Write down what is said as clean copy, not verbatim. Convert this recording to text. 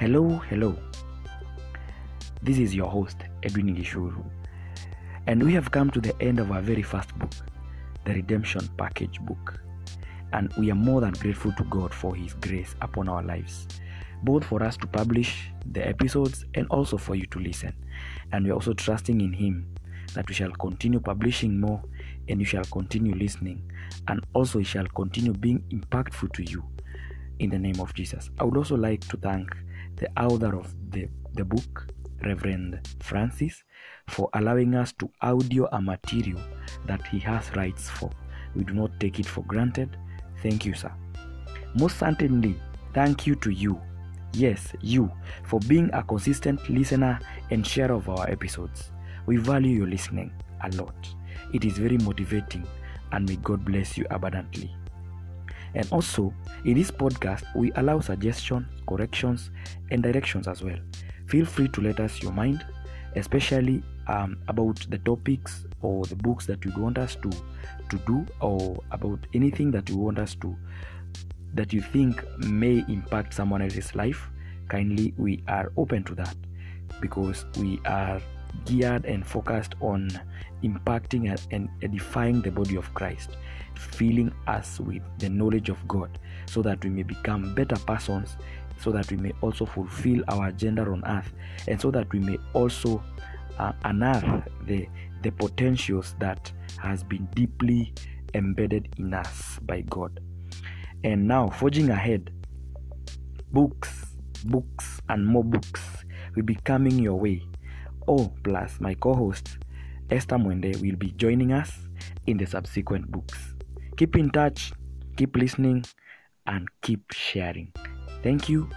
Hello. This is your host, Edwin Gishuru, and we have come to the end of our very first book, the Redemption Package book, and we are more than grateful to God for His grace upon our lives, both for us to publish the episodes and also for you to listen. And we are also trusting in Him that we shall continue publishing more, and you shall continue listening, and also it shall continue being impactful to you in the name of Jesus. I would also like to thank the author of the book, Reverend Francis, for allowing us to audio a material that he has rights for. We do not take it for granted. Thank you, sir. Most certainly, thank you to you. Yes, you, for being a consistent listener and share of our episodes. We value your listening a lot. It is very motivating, and may God bless you abundantly. And also, in this podcast, we allow suggestions, corrections, and directions as well. Feel free to let us your mind, especially about the topics or the books that you want us to do, or about anything that you want us to, that you think may impact someone else's life. Kindly, we are open to that, because we are geared and focused on impacting and edifying the body of Christ, filling us with the knowledge of God, so that we may become better persons, so that we may also fulfill our agenda on earth, and so that we may also unearth the potentials that has been deeply embedded in us by God. And now, forging ahead, books and more books will be coming your way. Oh, plus my co-host Esther Mwende will be joining us in the subsequent books. Keep in touch, keep listening, and keep sharing. Thank you